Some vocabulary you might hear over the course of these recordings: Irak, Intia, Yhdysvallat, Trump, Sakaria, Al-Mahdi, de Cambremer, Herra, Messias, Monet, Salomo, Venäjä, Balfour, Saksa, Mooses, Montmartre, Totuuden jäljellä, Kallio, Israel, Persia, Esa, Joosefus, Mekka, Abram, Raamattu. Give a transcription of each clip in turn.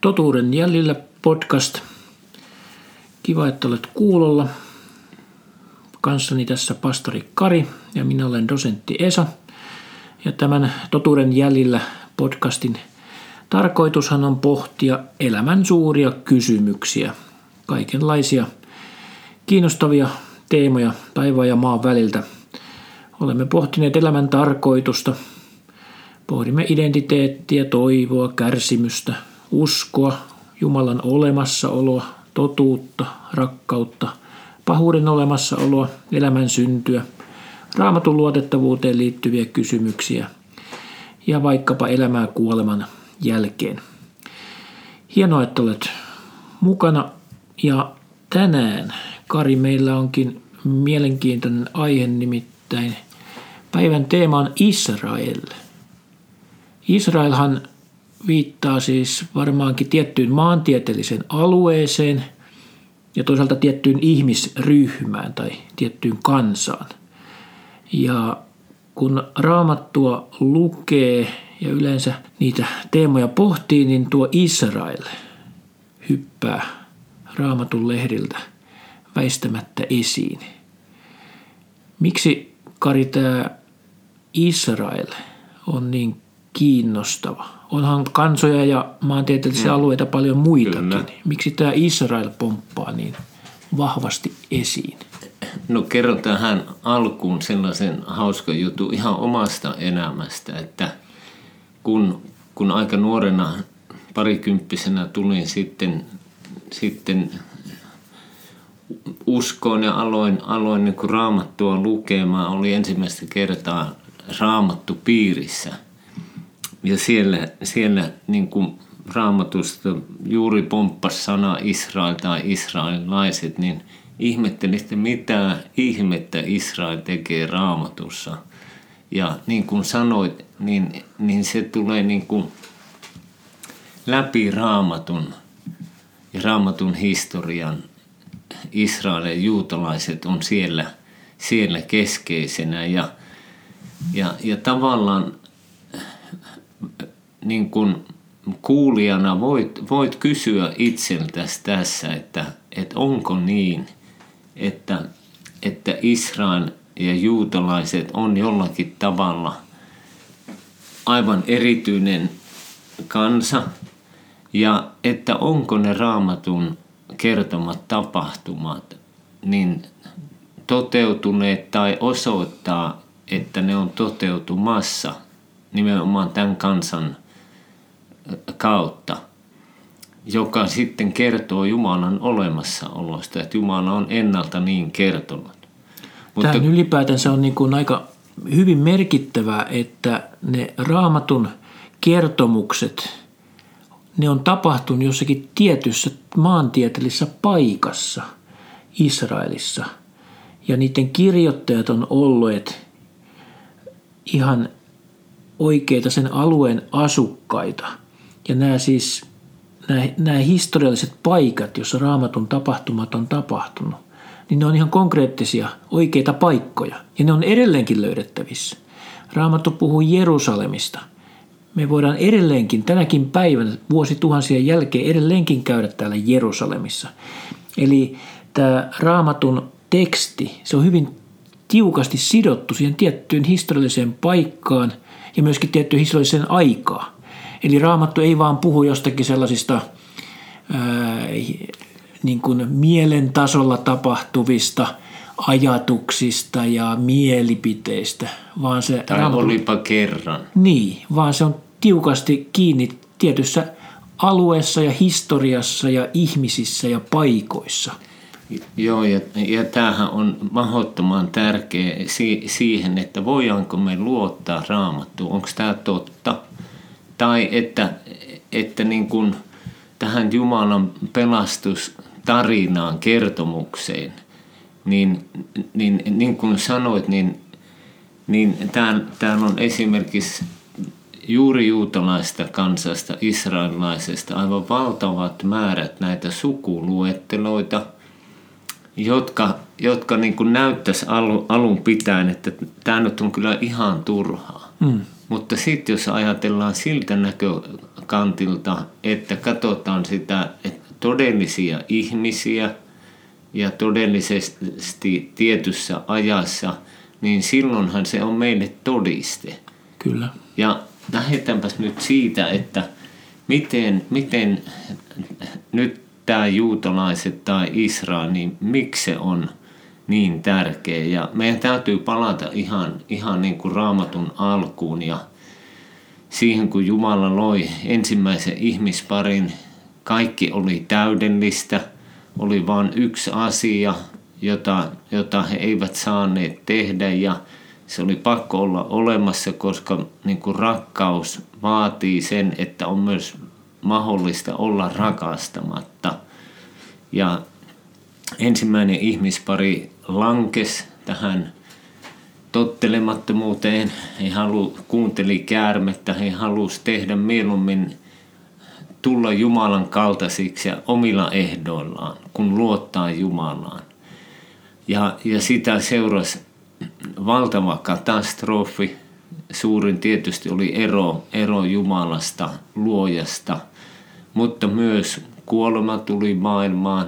Totuuden jäljellä podcast. Kiva, että olet kuulolla. Kanssani tässä pastori Kari ja minä olen dosentti Esa. Ja tämän Totuuden jäljellä podcastin tarkoitushan on pohtia elämän suuria kysymyksiä. Kaikenlaisia kiinnostavia teemoja taivaan ja maan väliltä. Olemme pohtineet elämän tarkoitusta. Pohdimme identiteettiä, toivoa, kärsimystä, uskoa, Jumalan olemassaoloa, totuutta, rakkautta, pahuuden olemassaoloa, elämän syntyä, Raamatun luotettavuuteen liittyviä kysymyksiä ja vaikkapa elämää kuoleman jälkeen. Hienoa, että olet mukana ja tänään, Kari, meillä onkin mielenkiintoinen aihe, nimittäin päivän teema on Israel. Israelhan viittaa siis varmaankin tiettyyn maantieteelliseen alueeseen ja toisaalta tiettyyn ihmisryhmään tai tiettyyn kansaan. Ja kun Raamattua lukee ja yleensä niitä teemoja pohtii, niin tuo Israel hyppää Raamatun lehdiltä väistämättä esiin. Miksi, Kari, tämä Israel on niin kiinnostava? Onhan kansoja ja maantieteellisiä alueita paljon muitakin. Kyllä. Miksi tämä Israel pomppaa niin vahvasti esiin? No, kerron tähän alkuun sellaisen hauskan jutun ihan omasta elämästä, että kun aika nuorena parikymppisenä tulin sitten uskoon ja aloin niin kuin Raamattua lukemaan, oli ensimmäistä kertaa Raamattupiirissä. Ja siellä niin kuin Raamatusta juuri pomppasi sana Israel tai israelilaiset, niin ihmettelin, että mitä ihmettä Israel tekee Raamatussa. Ja niin kuin sanoit, niin se tulee niin kuin läpi Raamatun ja Raamatun historian. Israelin juutalaiset on siellä keskeisenä ja tavallaan niin kun kuulijana voit kysyä itseltäsi tässä, että onko niin, että Israel ja juutalaiset on jollakin tavalla aivan erityinen kansa, ja että onko ne Raamatun kertomat tapahtumat niin toteutuneet tai osoittaa, että ne on toteutumassa nimenomaan tämän kansan kautta, joka sitten kertoo Jumalan olemassaolosta, että Jumala on ennalta niin kertonut. Mutta tähän ylipäätänsä on niin kuin aika hyvin merkittävää, että ne Raamatun kertomukset, ne on tapahtunut jossakin tietyssä maantieteellisessä paikassa Israelissa. Ja niiden kirjoittajat on olleet ihan oikeita sen alueen asukkaita. Ja nämä historialliset paikat, joissa Raamatun tapahtumat on tapahtunut, niin ne on ihan konkreettisia oikeita paikkoja. Ja ne on edelleenkin löydettävissä. Raamattu puhuu Jerusalemista. Me voidaan edelleenkin, tänäkin päivänä, vuosituhansien jälkeen, edelleenkin käydä täällä Jerusalemissa. Eli tämä Raamatun teksti, se on hyvin tiukasti sidottu siihen tiettyyn historialliseen paikkaan ja myöskin tiettyyn historialliseen aikaan. Eli Raamattu ei vaan puhu jostakin sellaisista niin kuin mielen tasolla tapahtuvista ajatuksista ja mielipiteistä, vaan se olipa kerran. Niin, vaan se on tiukasti kiinni tietyssä alueessa ja historiassa ja ihmisissä ja paikoissa. Joo, ja tämähän on mahdottoman tärkeä siihen, että voidaanko me luottaa Raamattuun, onko tämä totta, tai että niin kuin tähän Jumalan pelastustarinaan, kertomukseen, niin kuin sanoit, niin täällä on esimerkiksi juuri juutalaista kansasta, israelilaisesta, aivan valtavat määrät näitä sukuluetteloita, jotka niin kuin näyttäisi alun pitäen, että tämä nyt on kyllä ihan turhaa. Mutta sitten jos ajatellaan siltä näkökulmasta, kantilta, että katsotaan sitä todellisia ihmisiä ja todellisesti tietyssä ajassa, niin silloinhan se on meille todiste. Kyllä. Ja lähdetäänpäs nyt siitä, että miten nyt tämä juutalaiset tai Israel, niin miksi se on niin tärkeä. Ja meidän täytyy palata ihan niin kuin Raamatun alkuun ja siihen, kun Jumala loi ensimmäisen ihmisparin, kaikki oli täydellistä, oli vain yksi asia, jota he eivät saaneet tehdä, ja se oli pakko olla olemassa, koska niin kuin rakkaus vaatii sen, että on myös mahdollista olla rakastamatta. Ja ensimmäinen ihmispari lankesi tähän tottelemattomuuteen. Kuunteli käärmettä, he halusi tehdä mieluummin tulla Jumalan kaltaisiksi ja omilla ehdoillaan, kun luottaa Jumalaan. Ja sitä seurasi valtava katastrofi. Suurin tietysti oli ero Jumalasta, luojasta, mutta myös kuolema tuli maailmaan,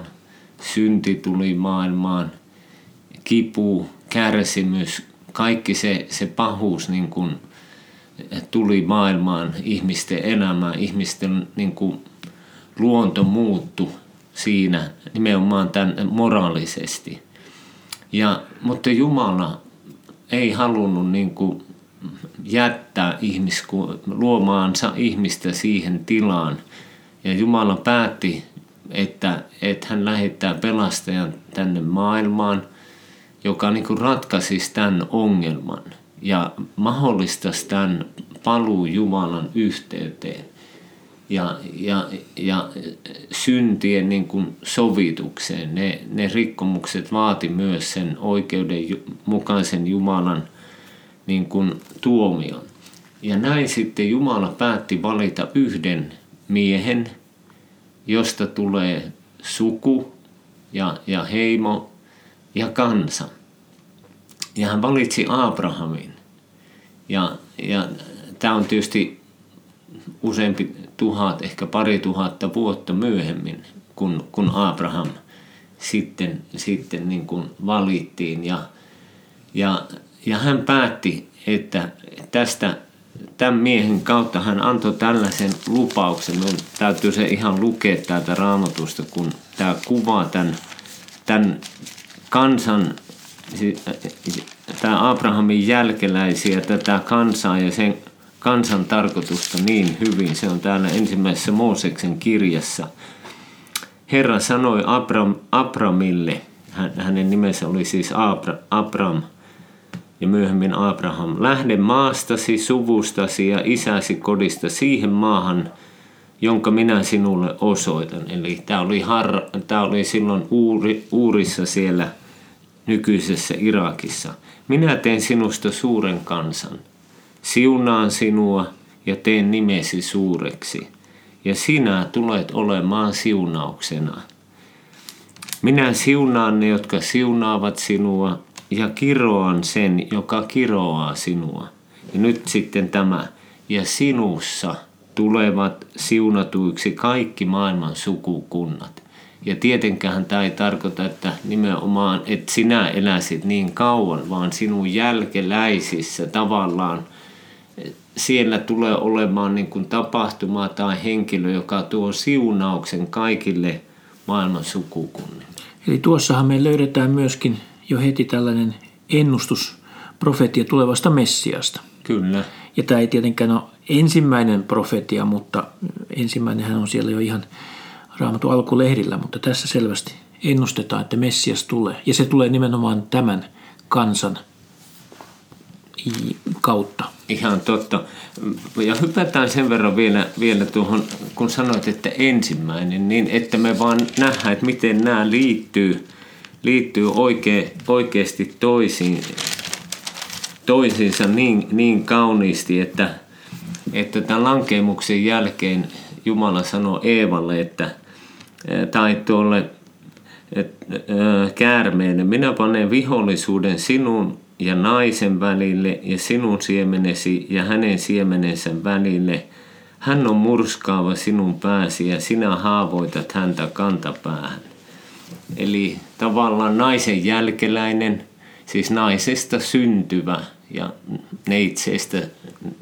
synti tuli maailmaan, kipu, kärsimys, kaikki se pahuus niin kuin tuli maailmaan, ihmisten elämään, ihmisten niin kuin luonto muuttui siinä nimenomaan tämän moraalisesti. Mutta Jumala ei halunnut niin kuin jättää luomaansa ihmistä siihen tilaan. Ja Jumala päätti, että hän lähettää pelastajan tänne maailmaan, joka niin kuin ratkaisisi tämän ongelman ja mahdollistaisi tämän paluu Jumalan yhteyteen ja syntien niin kuin sovitukseen. Ne rikkomukset vaati myös sen oikeudenmukaisen Jumalan niin kuin tuomion. Ja näin sitten Jumala päätti valita yhden miehen, josta tulee suku ja heimo ja kansa. Ja hän valitsi Abrahamin. Ja tämä on tietysti useampi tuhat, ehkä 2000 vuotta myöhemmin, kun Abraham sitten niin kuin valittiin. Ja hän päätti, että tämän miehen kautta hän antoi tällaisen lupauksen. Minun täytyy se ihan lukea täältä Raamatusta, kun tämä kuvaa tämän kansan, tämä Abrahamin jälkeläisiä, tätä kansaa ja sen kansan tarkoitusta niin hyvin. Se on täällä ensimmäisessä Mooseksen kirjassa. Herra sanoi Abramille, hänen nimensä oli siis Abram, ja myöhemmin Abraham, lähde maastasi, suvustasi ja isäsi kodista siihen maahan, jonka minä sinulle osoitan. Eli tämä oli silloin Uurissa siellä nykyisessä Irakissa. Minä teen sinusta suuren kansan. Siunaan sinua ja teen nimesi suureksi. Ja sinä tulet olemaan siunauksena. Minä siunaan ne, jotka siunaavat sinua, ja kiroan sen, joka kiroaa sinua. Ja nyt sitten tämä. Ja sinussa tulevat siunatuiksi kaikki maailman sukukunnat. Ja tietenkään tämä ei tarkoita, että nimenomaan, että sinä eläsit niin kauan, vaan sinun jälkeläisissä tavallaan siellä tulee olemaan niin kuin tapahtuma tai henkilö, joka tuo siunauksen kaikille maailman sukukunnille. Eli tuossahan me löydetään myöskin jo heti tällainen ennustus profetia tulevasta Messiasta. Kyllä. Ja tämä ei tietenkään ole ensimmäinen profetia, mutta ensimmäinenhän on siellä jo ihan Raamatun alkulehdillä, mutta tässä selvästi ennustetaan, että Messias tulee. Ja se tulee nimenomaan tämän kansan kautta. Ihan totta. Ja hypätään sen verran vielä tuohon, kun sanoit, että ensimmäinen, niin että me vaan nähdään, että miten nämä liittyy oikeasti toisiinsa niin kauniisti, että tämän lankemuksen jälkeen Jumala sanoi Eevalle, käärmeelle, minä panen vihollisuuden sinun ja naisen välille ja sinun siemenesi ja hänen siemenensä välille. Hän on murskaava sinun pääsi ja sinä haavoitat häntä kantapäähän. Eli tavallaan naisen jälkeläinen, siis naisesta syntyvä ja neitseestä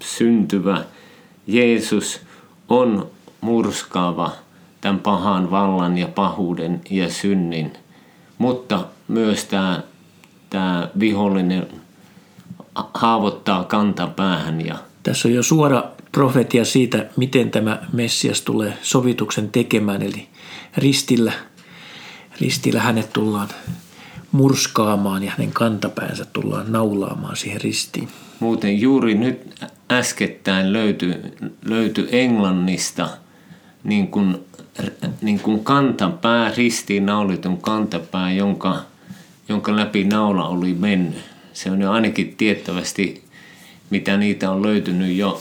syntyvä Jeesus on murskaava tämän pahan vallan ja pahuuden ja synnin. Mutta myös tämä vihollinen haavoittaa kantapäähän. Tässä on jo suora profetia siitä, miten tämä Messias tulee sovituksen tekemään. Eli ristillä hänet tullaan murskaamaan ja hänen kantapäänsä tullaan naulaamaan siihen ristiin. Muuten juuri nyt äskettäin löytyi Englannista niin kuin kantapää, ristiin naulitun kantapää, jonka läpi naula oli mennyt. Se on jo ainakin tiettävästi, mitä niitä on löytynyt jo,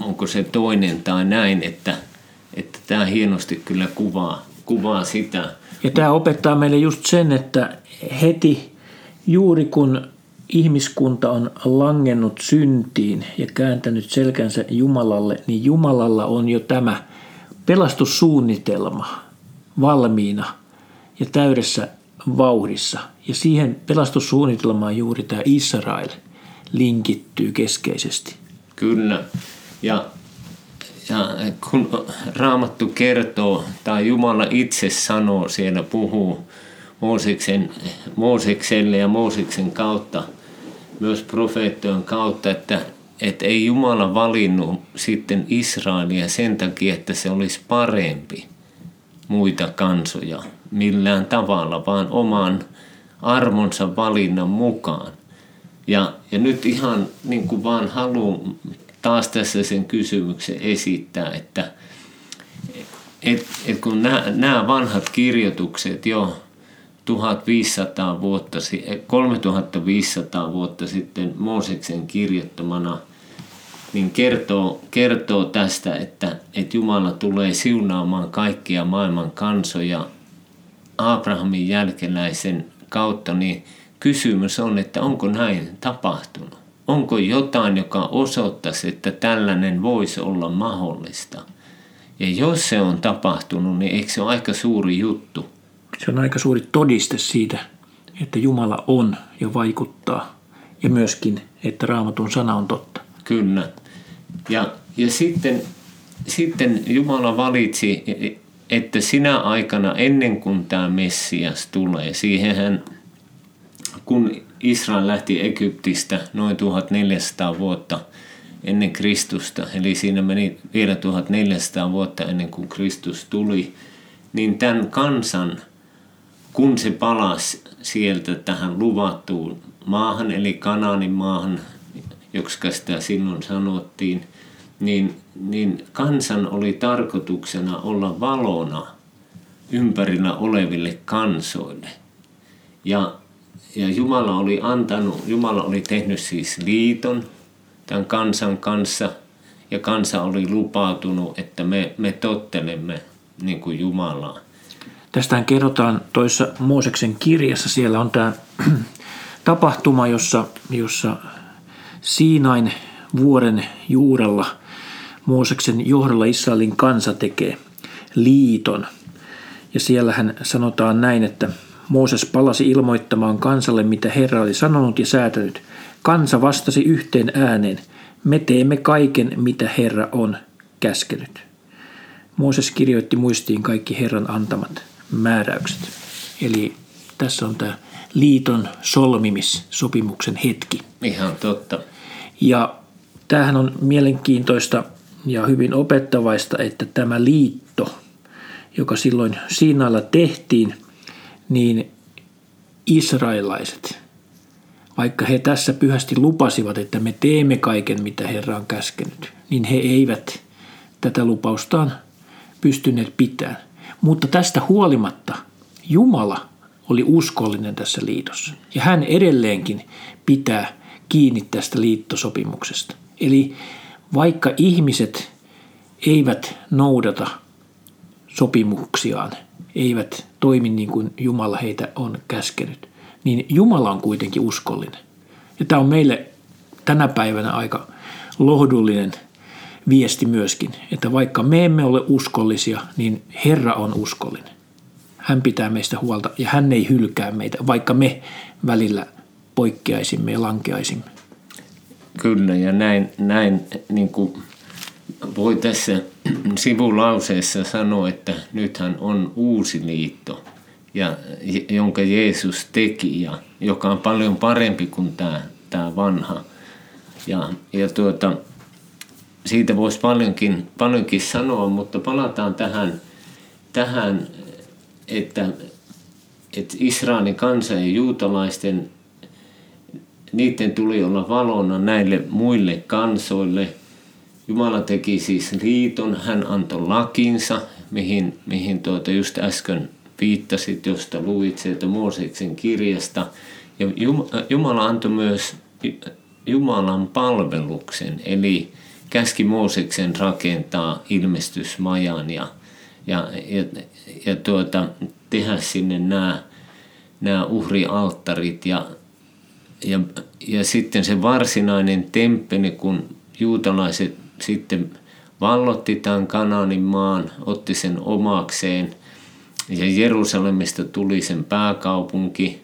onko se toinen tai näin, että tämä hienosti kyllä kuvaa sitä. Ja tämä opettaa meille just sen, että heti juuri kun ihmiskunta on langennut syntiin ja kääntänyt selkänsä Jumalalle, niin Jumalalla on jo tämä pelastussuunnitelma valmiina ja täydessä vauhdissa. Ja siihen pelastussuunnitelmaan juuri tämä Israel linkittyy keskeisesti. Kyllä. Ja kun Raamattu kertoo, tai Jumala itse sanoo, siellä puhuu Moosekselle ja Mooseksen kautta, myös profeettojen kautta, että ei Jumala valinnut sitten Israelia sen takia, että se olisi parempi muita kansoja millään tavalla, vaan oman armonsa valinnan mukaan. Ja nyt ihan niin kuin vaan haluan taas tässä sen kysymyksen esittää, että et kun nämä vanhat kirjoitukset jo 1500 vuotta, 3500 vuotta sitten Mooseksen kirjoittamana, niin kertoo tästä, että Jumala tulee siunaamaan kaikkia maailman kansoja Abrahamin jälkeläisen kautta, niin kysymys on, että onko näin tapahtunut? Onko jotain, joka osoittaisi, että tällainen voisi olla mahdollista? Ja jos se on tapahtunut, niin eikö se ole aika suuri juttu? Se on aika suuri todiste siitä, että Jumala on ja vaikuttaa. Ja myöskin, että Raamatun sana on totta. Kyllä. Ja sitten Jumala valitsi, että sinä aikana ennen kuin tämä Messias tulee, siihenhän kun Israel lähti Egyptistä noin 1400 vuotta ennen Kristusta, eli siinä meni vielä 1400 vuotta ennen kuin Kristus tuli, niin tämän kansan, kun se palasi sieltä tähän luvattuun maahan, eli Kanaanin maahan, joksikä sitä silloin sanottiin, niin kansan oli tarkoituksena olla valona ympärillä oleville kansoille. Ja Jumala oli tehnyt siis liiton tämän kansan kanssa, ja kansa oli lupautunut, että me tottelemme niin kuin Jumalaa. Tästähän kerrotaan toissa Mooseksen kirjassa. Siellä on tämä tapahtuma, jossa Siinain vuoren juurella Mooseksen johdolla Israelin kansa tekee liiton. Ja siellähän sanotaan näin, että Mooses palasi ilmoittamaan kansalle, mitä Herra oli sanonut ja säätänyt. Kansa vastasi yhteen ääneen, me teemme kaiken, mitä Herra on käskenyt. Mooses kirjoitti muistiin kaikki Herran antamat määräykset. Eli tässä on tämä liiton solmimissopimuksen hetki. Ihan totta. Ja tämähän on mielenkiintoista ja hyvin opettavaista, että tämä liitto, joka silloin Siinailla tehtiin, niin israelaiset, vaikka he tässä pyhästi lupasivat, että me teemme kaiken, mitä Herra on käskenyt, niin he eivät tätä lupaustaan pystyneet pitämään. Mutta tästä huolimatta Jumala oli uskollinen tässä liitossa. Ja hän edelleenkin pitää kiinni tästä liittosopimuksesta. Eli vaikka ihmiset eivät noudata sopimuksiaan, eivät toimi niin kuin Jumala heitä on käskenyt, niin Jumala on kuitenkin uskollinen. Ja tämä on meille tänä päivänä aika lohdullinen viesti myöskin, että vaikka me emme ole uskollisia, niin Herra on uskollinen. Hän pitää meistä huolta ja hän ei hylkää meitä, vaikka me välillä poikkeaisimme ja lankeaisimme. Kyllä, ja näin niin kuin voi tässä sivulauseessa sanoa, että nythän on uusi liitto, ja, jonka Jeesus teki, ja joka on paljon parempi kuin tämä vanha. Ja siitä voisi paljonkin sanoa, mutta palataan tähän että Israelin kansa ja juutalaisten, niiden tuli olla valona näille muille kansoille. Jumala teki siis liiton, hän antoi lakinsa, mihin just äsken viittasit, josta luit sieltä Mooseksen kirjasta. Ja Jumala antoi myös Jumalan palveluksen, eli käski Mooseksen rakentaa ilmestysmajan ja tehdä sinne nämä uhrialttarit ja sitten se varsinainen temppeli, kun juutalaiset sitten vallotti tämän Kanaanin maan, otti sen omakseen ja Jerusalemista tuli sen pääkaupunki,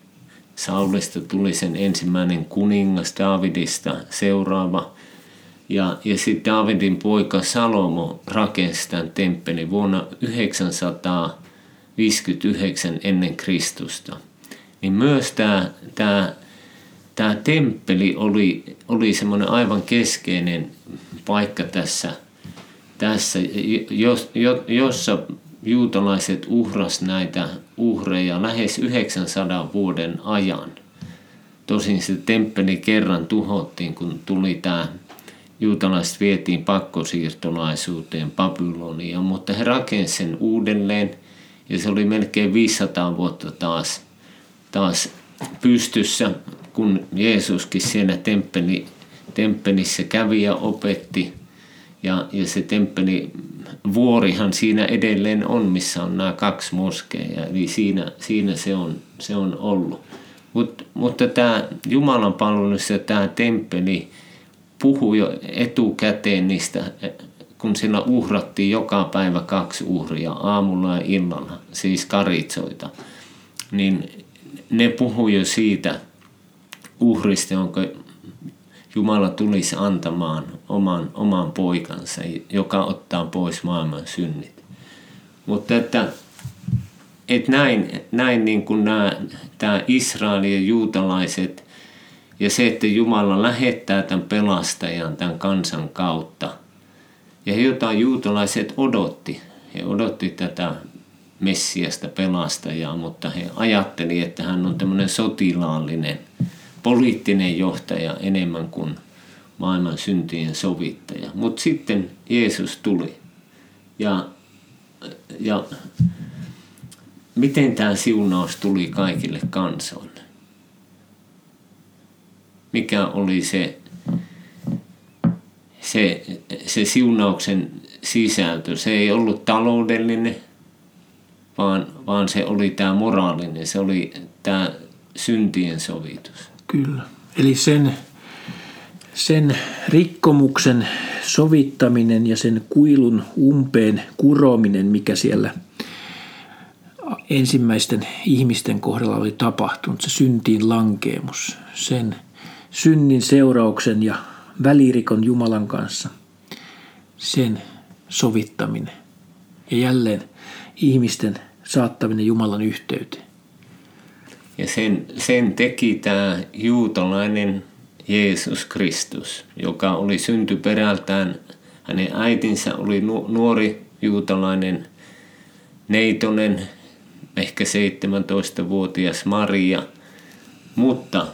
Saulista tuli sen ensimmäinen kuningas, Daavidista seuraava. Ja sitten Daavidin poika Salomo rakensi tämän temppelin vuonna 959 ennen Kristusta. Niin myös tämä temppeli oli semmoinen aivan keskeinen paikka tässä jossa juutalaiset uhras näitä uhreja lähes 900 vuoden ajan. Tosin se temppeli kerran tuhottiin, kun tuli juutalaiset vietiin pakkosiirtolaisuuteen Babyloniaan, mutta he rakensivat sen uudelleen ja se oli melkein 500 vuotta taas pystyssä, kun Jeesuskin siellä temppelissä kävi ja opetti. Ja se temppelivuorihan siinä edelleen on, missä on nämä kaksi moskeijaa, eli siinä se on ollut. Mutta tämä Jumalan palvelus ja tämä temppeli puhui jo etukäteen niistä, kun siellä uhrattiin joka päivä 2 uhria, aamulla ja illalla, siis karitsoita. Niin ne puhui jo siitä uhrista, jonka Jumala tulisi antamaan oman poikansa, joka ottaa pois maailman synnit. Mutta että näin niin kuin tämä Israel ja juutalaiset ja se, että Jumala lähettää tämän pelastajan tämän kansan kautta. Ja he, jota juutalaiset odotti. He odotti tätä Messiasta pelastajaa, mutta he ajatteli, että hän on tämmöinen sotilaallinen, poliittinen johtaja enemmän kuin maailman syntien sovittaja. Mutta sitten Jeesus tuli. Ja miten tämä siunaus tuli kaikille kansoille? Mikä oli se siunauksen sisältö? Se ei ollut taloudellinen, vaan se oli tämä moraalinen, se oli tämä syntien sovitus. Kyllä. Eli sen rikkomuksen sovittaminen ja sen kuilun umpeen kurominen, mikä siellä ensimmäisten ihmisten kohdalla oli tapahtunut, se syntiin lankeemus, sen synnin seurauksen ja välirikon Jumalan kanssa, sen sovittaminen ja jälleen ihmisten saattaminen Jumalan yhteyteen. Ja sen teki tämä juutalainen Jeesus Kristus, joka oli syntyperältään, hänen äitinsä oli nuori juutalainen Neitonen, ehkä 17-vuotias Maria, mutta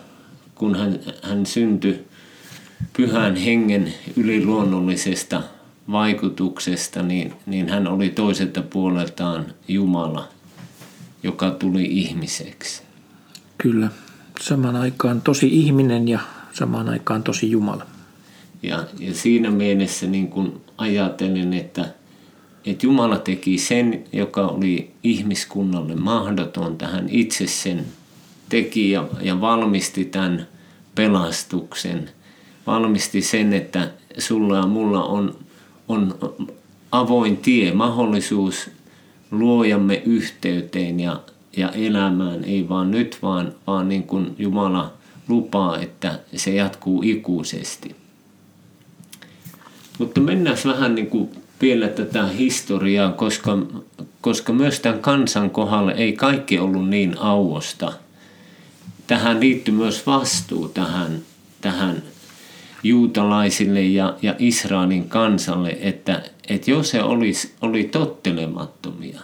kun hän syntyi Pyhän Hengen yliluonnollisesta vaikutuksesta, niin hän oli toiselta puoleltaan Jumala, joka tuli ihmiseksi. Kyllä. Samaan aikaan tosi ihminen ja samaan aikaan tosi Jumala. Ja siinä mielessä niin kun ajatellen, että Jumala teki sen, joka oli ihmiskunnalle mahdotonta. Hän itse sen teki ja valmisti tämän pelastuksen. Valmisti sen, että sulla ja mulla on on avoin tie, mahdollisuus luojamme yhteyteen ja elämään, ei vaan nyt, vaan niin kuin Jumala lupaa, että se jatkuu ikuisesti. Mutta mennään vähän niin kuin vielä tätä historiaa, koska myös tämän kansan kohdalle ei kaikki ollut niin auosta. Tähän liittyy myös vastuu tähän juutalaisille ja Israelin kansalle, että jos he oli tottelemattomia,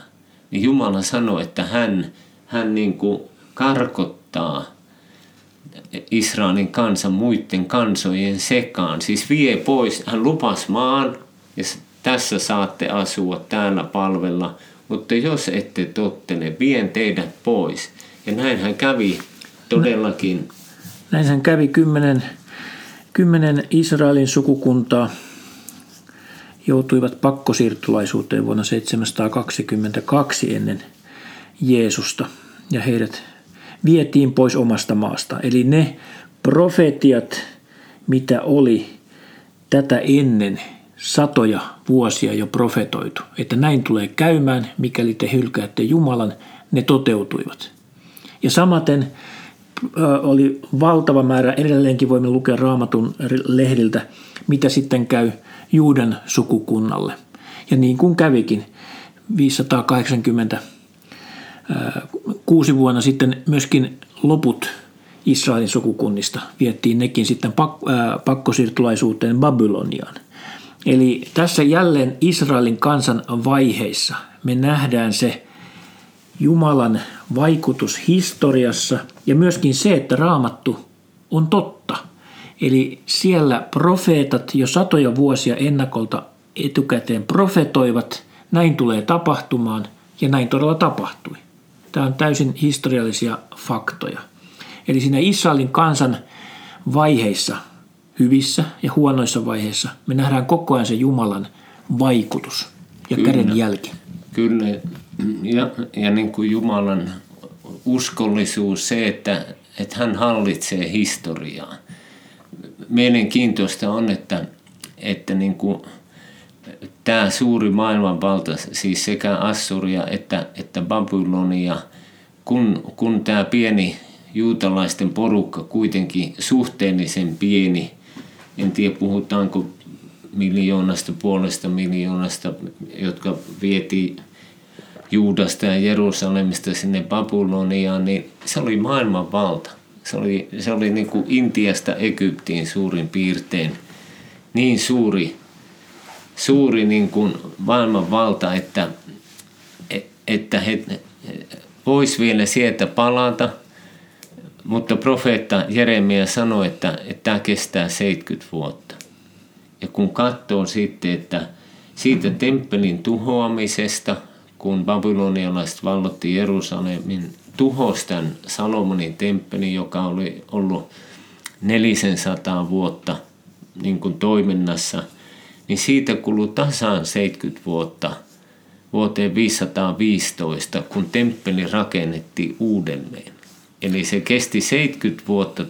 niin Jumala sanoi, että hän niin kuin karkottaa Israelin kansan muiden kansojen sekaan. Siis vie pois, hän lupasi maan ja tässä saatte asua, täällä palvella, mutta jos ette tottele, vien teidät pois. Ja näin hän kävi todellakin. Näin hän kävi 10 Israelin sukukuntaa joutuivat pakkosiirtolaisuuteen vuonna 722 ennen Jeesusta ja heidät vietiin pois omasta maasta. Eli ne profetiat, mitä oli tätä ennen satoja vuosia jo profetoitu, että näin tulee käymään, mikäli te hylkäätte Jumalan, ne toteutuivat. Ja samaten oli valtava määrä, edelleenkin voimme lukea Raamatun lehdiltä, mitä sitten käy Juudan sukukunnalle. Ja niin kuin kävikin 586 vuonna sitten myöskin loput Israelin sukukunnista viettiin nekin sitten pakkosiirtolaisuuteen Babyloniaan. Eli tässä jälleen Israelin kansan vaiheissa me nähdään se Jumalan vaikutus historiassa ja myöskin se, että Raamattu on totta. Eli siellä profeetat jo satoja vuosia ennakolta etukäteen profetoivat, näin tulee tapahtumaan ja näin todella tapahtui. Tämä on täysin historiallisia faktoja. Eli siinä Israelin kansan vaiheissa, hyvissä ja huonoissa vaiheissa, me nähdään koko ajan se Jumalan vaikutus ja kädenjälki. Kyllä. Ja niin kuin Jumalan uskollisuus, se, että hän hallitsee historiaa. Mielenkiintoista on, että niin kuin tämä suuri maailmanvalta, siis sekä Assuria että Babylonia, kun tämä pieni juutalaisten porukka, kuitenkin suhteellisen pieni, en tiedä puhutaanko 1,5 miljoonasta, jotka vietiin Juudasta ja Jerusalemista sinne Babyloniaan, niin se oli maailmanvalta. Se oli niin kuin Intiasta Egyptiin suurin piirtein niin suuri niin kuin maailmanvalta, että he vois vielä sieltä palata, mutta profeetta Jeremia sanoi, että tämä kestää 70 vuotta. Ja kun katsoo sitten, että siitä temppelin tuhoamisesta, kun babylonialaiset vallotti Jerusalemin, tuhosi tämän Salomonin temppelin, joka oli ollut 400 vuotta niin kuin toiminnassa, niin siitä kului tasan 70 vuotta vuoteen 515, kun temppeli rakennettiin uudelleen. Eli se kesti 70 vuotta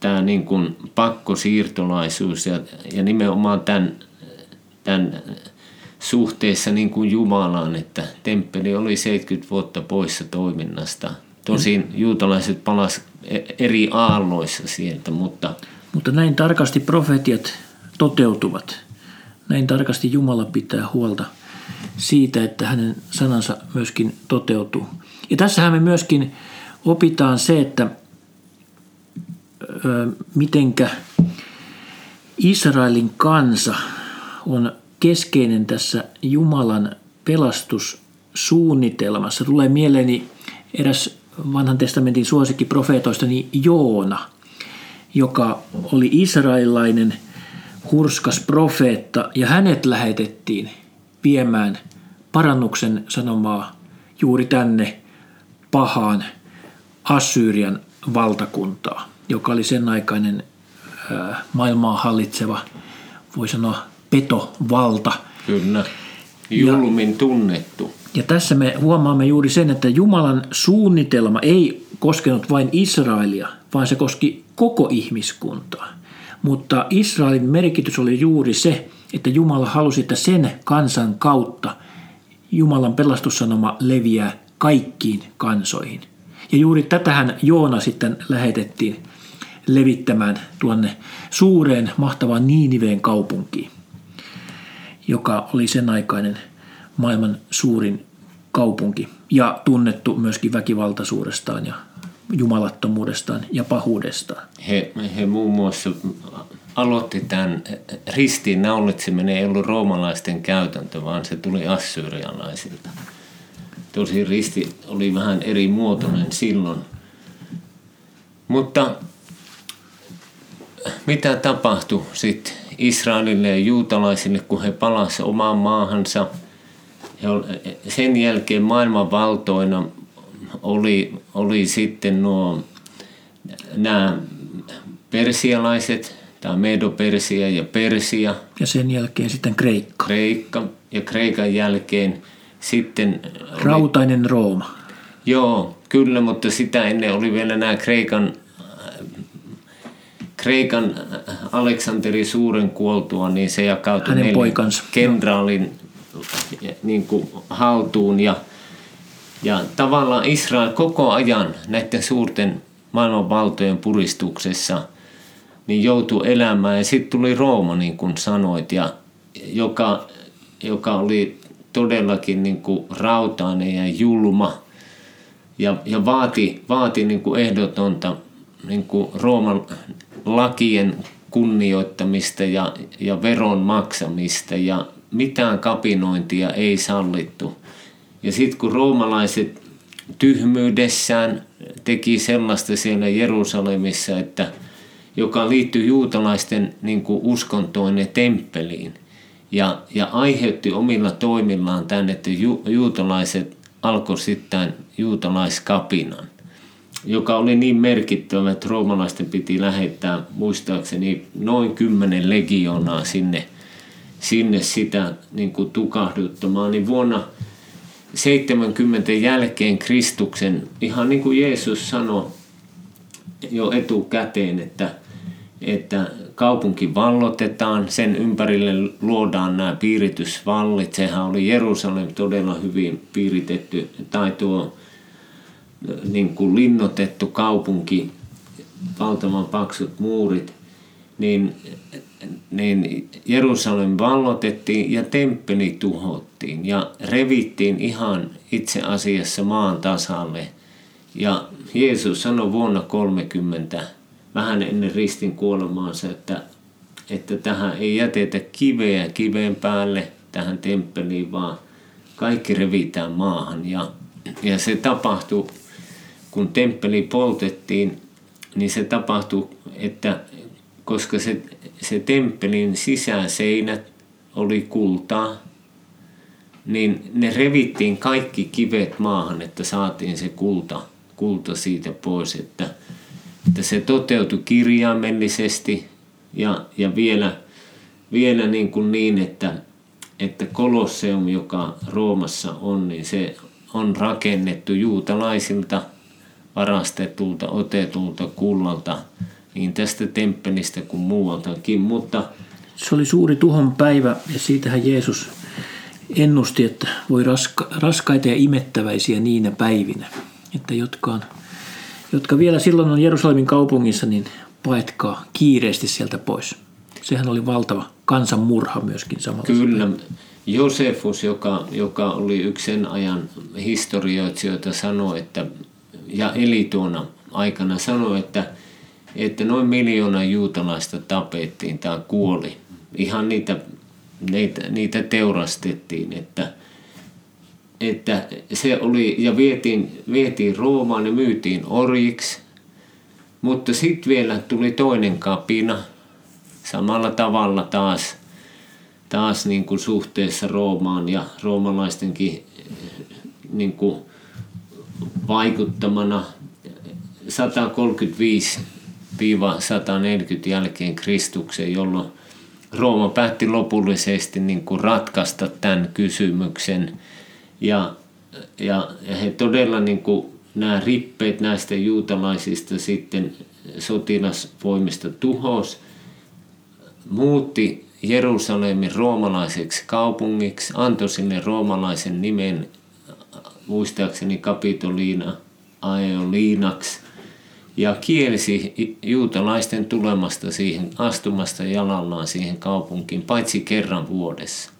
tämä niin kuin pakkosiirtolaisuus ja nimenomaan tämän suhteessa niin kuin Jumalaan, että temppeli oli 70 vuotta poissa toiminnasta. Tosin juutalaiset palasivat eri aalloissa sieltä, mutta näin tarkasti profetiat toteutuvat. Näin tarkasti Jumala pitää huolta siitä, että hänen sanansa myöskin toteutuu. Ja tässähän me myöskin opitaan se, että mitenkä Israelin kansa on keskeinen tässä Jumalan pelastussuunnitelmassa. Tulee mieleeni eräs vanhan testamentin suosikki profeetoista, niin Joona, joka oli israelilainen hurskas profeetta, ja hänet lähetettiin viemään parannuksen sanomaa juuri tänne pahaan Assyrian valtakuntaa, joka oli sen aikainen maailmaa hallitseva, voi sanoa, petovalta. Kyllä, julmin tunnettu. Ja tässä me huomaamme juuri sen, että Jumalan suunnitelma ei koskenut vain Israelia, vaan se koski koko ihmiskuntaa. Mutta Israelin merkitys oli juuri se, että Jumala halusi, että sen kansan kautta Jumalan pelastussanoma leviää kaikkiin kansoihin. Ja juuri tätähän Joona sitten lähetettiin levittämään tuonne suureen, mahtavaan Niiniveen kaupunkiin, joka oli sen aikainen maailman suurin kaupunki ja tunnettu myöskin väkivaltaisuudestaan ja jumalattomuudestaan ja pahuudestaan. He muun muassa aloitti tämän ristiinnaulitseminen, ei ollut roomalaisten käytäntö, vaan se tuli assyrialaisilta. Tosi risti oli vähän eri muotoinen silloin. Mutta mitä tapahtui sitten Israelille ja juutalaisille, kun he palasivat omaan maahansa? Sen jälkeen maailmanvaltoina oli sitten nämä persialaiset, tai Medo-Persia ja Persia. Ja sen jälkeen sitten Kreikka. Ja Kreikan jälkeen sitten oli rautainen Rooma. Joo, kyllä, mutta sitä ennen oli vielä nämä Kreikan Aleksanteri suuren kuoltua, niin se jakautui kenraalin niin kuin haltuun ja tavallaan Israel koko ajan näiden suurten maailmanvaltojen puristuksessa niin joutui elämään, ja sitten tuli Rooma, niin kuin sanoit, ja joka oli todellakin niin kuin rautainen ja julma ja vaati niin kuin ehdotonta niin kuin Rooman lakien kunnioittamista ja veron maksamista, ja mitään kapinointia ei sallittu. Ja sitten kun roomalaiset tyhmyydessään teki sellaista siellä Jerusalemissa, että joka liittyi juutalaisten niin kuin uskontoon ja temppeliin, ja aiheutti omilla toimillaan tämän, että juutalaiset alkoi sitten juutalaiskapinan, joka oli niin merkittävä, että roomalaisten piti lähettää muistaakseni noin 10 legioonaa sinne sitä niin kuin tukahduttamaan. Niin vuonna 70 jälkeen Kristuksen, ihan niin kuin Jeesus sanoi jo etukäteen, että kaupunki vallotetaan, sen ympärille luodaan nämä piiritysvallit. Sehän oli Jerusalem todella hyvin piiritetty tai tuo niin kuin linnoitettu kaupunki, valtavan paksut muurit, niin Jerusalem vallotettiin ja temppeli tuhottiin ja revittiin ihan itse asiassa maan tasalle. Ja Jeesus sanoi vuonna 30, vähän ennen ristin kuolemaansa, että tähän ei jätetä kiveä kiven päälle tähän temppeliin, vaan kaikki revitään maahan. Ja se tapahtui, kun temppeli poltettiin, niin se tapahtui, että koska se temppelin sisäseinät oli kultaa, niin ne revittiin kaikki kivet maahan, että saatiin se kulta siitä pois, että se toteutui kirjaimellisesti ja vielä niin, että Kolosseum, joka Roomassa on, niin se on rakennettu juutalaisilta varastetulta, otetulta kullalta, niin tästä temppelistä kuin muualtakin. Mutta se oli suuri tuhon päivä, ja siitähän Jeesus ennusti, että voi raskaita ja imettäväisiä niinä päivinä, että jotka vielä silloin on Jerusalemin kaupungissa, niin paetkaa kiireesti sieltä pois. Sehän oli valtava kansanmurha myöskin samalla. Kyllä. Joosefus, joka oli yksi sen ajan historioitsijoita, sanoi, että, ja eli tuona aikana sanoi, että noin 1 miljoonaa juutalaista tapettiin tai kuoli. Ihan niitä teurastettiin, että se oli, ja vietiin Roomaan ja myytiin orjiksi. Mutta sitten vielä tuli toinen kapina samalla tavalla taas niin kuin suhteessa Roomaan ja roomalaistenkin niin kuin vaikuttamana 135–140 jälkeen Kristuksen, jolloin Rooma päätti lopullisesti niin kuin ratkaista tämän kysymyksen. Ja he todella, niin kuin, nämä rippeet näistä juutalaisista sitten sotilasvoimista tuhos, muutti Jerusalemin roomalaiseksi kaupungiksi, antoi sinne roomalaisen nimen, muistaakseni Kapitoliina, Aeoliinaksi, ja kielsi juutalaisten tulemasta siihen, astumasta jalallaan siihen kaupunkiin, paitsi kerran vuodessa.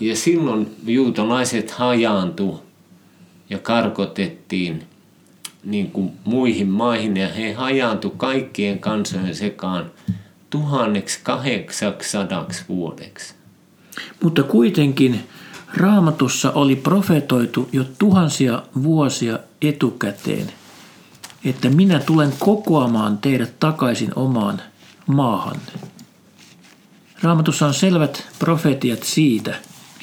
Ja silloin juutalaiset hajaantui ja karkotettiin niin kuin muihin maihin, ja he hajaantui kaikkien kansojen sekaan 1800 vuodeksi. Mutta kuitenkin Raamatussa oli profetoitu jo tuhansia vuosia etukäteen, että minä tulen kokoamaan teidät takaisin omaan maahanne. Raamatussa on selvät profetiat siitä,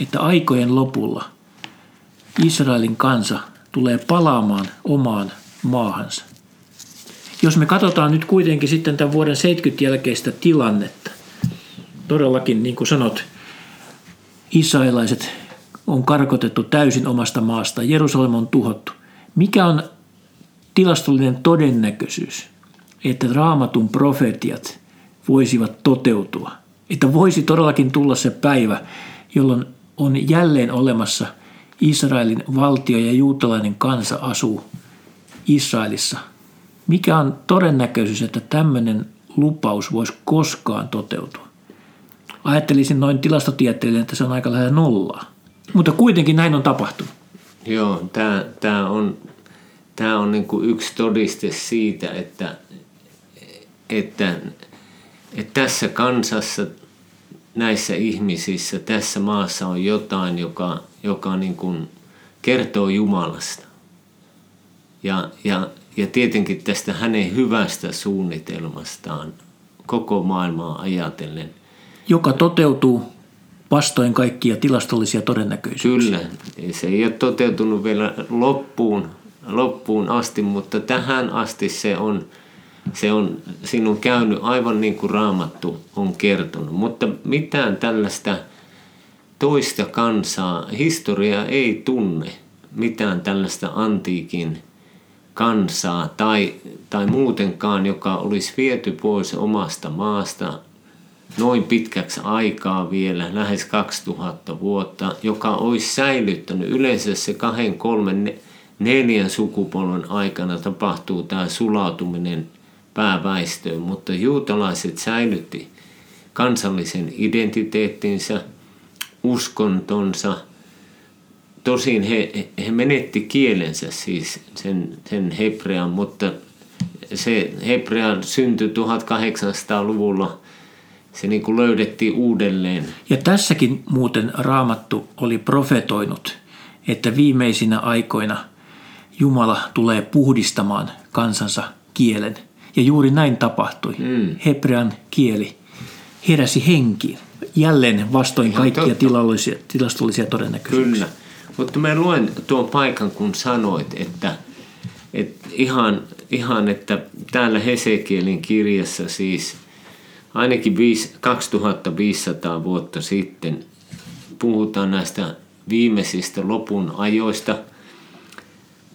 että aikojen lopulla Israelin kansa tulee palaamaan omaan maahansa. Jos me katsotaan nyt kuitenkin sitten tämän vuoden 70 jälkeistä tilannetta, todellakin niin kuin sanot, israelaiset on karkotettu täysin omasta maasta, Jerusalem on tuhottu. Mikä on tilastollinen todennäköisyys, että Raamatun profetiat voisivat toteutua? Että voisi todellakin tulla se päivä, jolloin on jälleen olemassa Israelin valtio ja juutalainen kansa asuu Israelissa. Mikä on todennäköisyys, että tämmöinen lupaus voisi koskaan toteutua? Ajattelisin noin tilastotieteellinen, että se on aika lähellä nollaa. Mutta kuitenkin näin on tapahtunut. Joo, tämä on niin kuin yksi todiste siitä, että tässä kansassa, näissä ihmisissä, tässä maassa on jotain, joka niin kuin kertoo Jumalasta. Ja tietenkin tästä hänen hyvästä suunnitelmastaan koko maailmaa ajatellen. Joka toteutuu vastoin kaikkia tilastollisia todennäköisyyksiä. Kyllä, se ei ole toteutunut vielä loppuun asti, mutta tähän asti siinä on käynyt aivan niin kuin Raamattu on kertonut. Mutta mitään tällaista toista kansaa, historia ei tunne mitään tällaista antiikin kansaa tai muutenkaan, joka olisi viety pois omasta maasta noin pitkäksi aikaa vielä, lähes 2000 vuotta, joka olisi säilyttänyt. Yleensä se 2, 3, 4 sukupolven aikana tapahtuu tämä sulautuminen pääväestöön, mutta juutalaiset säilytti kansallisen identiteettinsä, uskontonsa. Tosin he menetti kielensä, siis sen hebrean, mutta se hebrea syntyi 1800-luvulla. Se niin kuin löydettiin uudelleen. Ja tässäkin muuten Raamattu oli profetoinut, että viimeisinä aikoina Jumala tulee puhdistamaan kansansa kielen. Ja juuri näin tapahtui. Hebrean kieli heräsi henkiin. Jälleen vastoin kaikkia tilastollisia todennäköisyyksiä. Kyllä. Mutta mä luen tuon paikan, kun sanoit, että ihan että täällä Hesekielin kirjassa siis ainakin 2500 vuotta sitten puhutaan näistä viimeisistä lopun ajoista.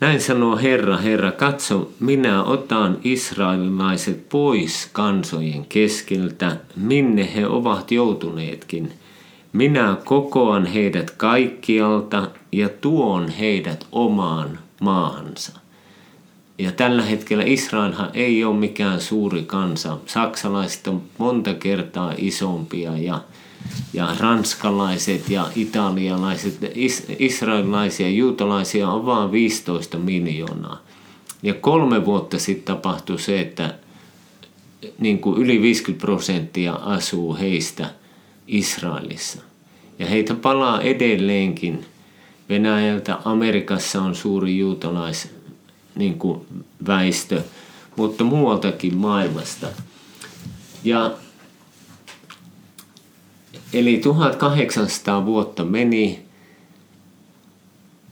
Näin sanoo Herra, Herra, katso, minä otan israelilaiset pois kansojen keskeltä, minne he ovat joutuneetkin. Minä kokoan heidät kaikkialta ja tuon heidät omaan maahansa. Ja tällä hetkellä Israelhan ei ole mikään suuri kansa. Saksalaiset on monta kertaa isompia ja ranskalaiset ja italialaiset. Israelilaisia ja juutalaisia on vain 15 miljoonaa. Ja 3 vuotta sitten tapahtui se, että niin kuin yli 50% asuu heistä Israelissa. Ja heitä palaa edelleenkin. Venäjältä, Amerikassa on suuri niin kuin väistö, mutta muualtakin maailmasta. Eli 1800 vuotta meni,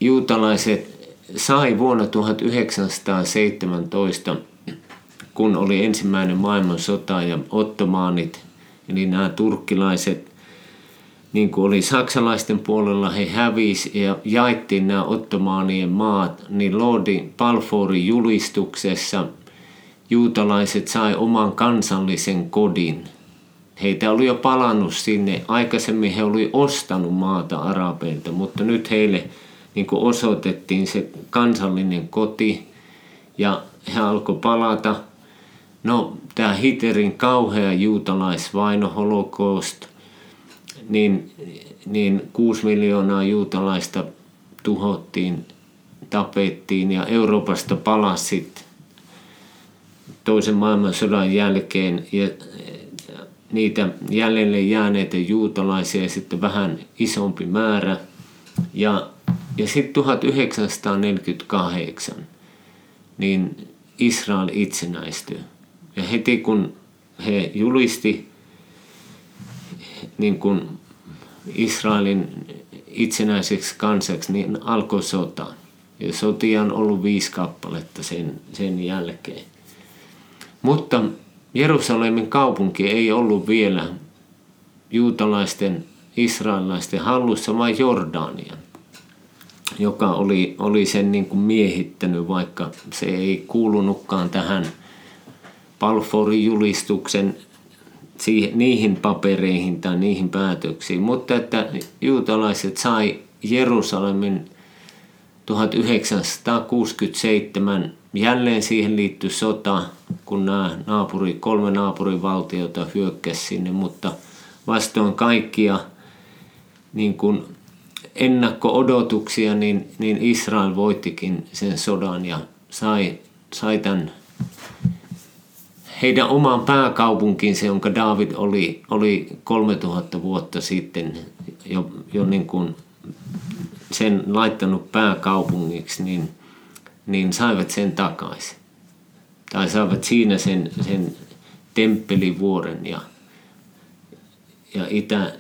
juutalaiset sai vuonna 1917, kun oli ensimmäinen maailmansota ja ottomaanit, eli nämä turkkilaiset, niin kuin oli saksalaisten puolella, he hävisi ja jaettiin nämä ottomaanien maat, niin Lordi Balfourin julistuksessa juutalaiset sai oman kansallisen kodin. Heitä oli jo palannut sinne. Aikaisemmin he oli ostanut maata arabeilta, mutta nyt heille niin kuin osoitettiin se kansallinen koti ja he alkoi palata. No, tämä Hitlerin kauhea juutalaisvaino, holocaust, niin 6 miljoonaa juutalaista tuhottiin, tapettiin ja Euroopasta palasit toisen maailmansodan jälkeen ja niitä jäljelle jääneitä juutalaisia sitten vähän isompi määrä. Ja sitten 1948 niin Israel itsenäistyi. Ja heti kun he julisti niin kun Israelin itsenäiseksi kansaksi, niin alkoi sota. Ja sotia on ollut 5 kappaletta sen jälkeen. Mutta Jerusalemin kaupunki ei ollut vielä juutalaisten, israelilaisten hallussa, vaan Jordanian, joka oli sen niin kuin miehittänyt, vaikka se ei kuulunutkaan tähän Balfourin julistuksen niihin papereihin tai niihin päätöksiin. Mutta että juutalaiset sai Jerusalemin 1967, jälleen siihen liittyi sota, kun nämä kolme naapurivaltiota hyökkäsi sinne, mutta vastoin kaikkia niin kuin ennakko-odotuksia, niin Israel voittikin sen sodan ja sai tämän heidän oman pääkaupunkinsa, jonka Daavid oli 3000 vuotta sitten jo niin kuin sen laittanut pääkaupungiksi, niin saivat sen takaisin. Tai saivat siinä sen Temppelivuoren ja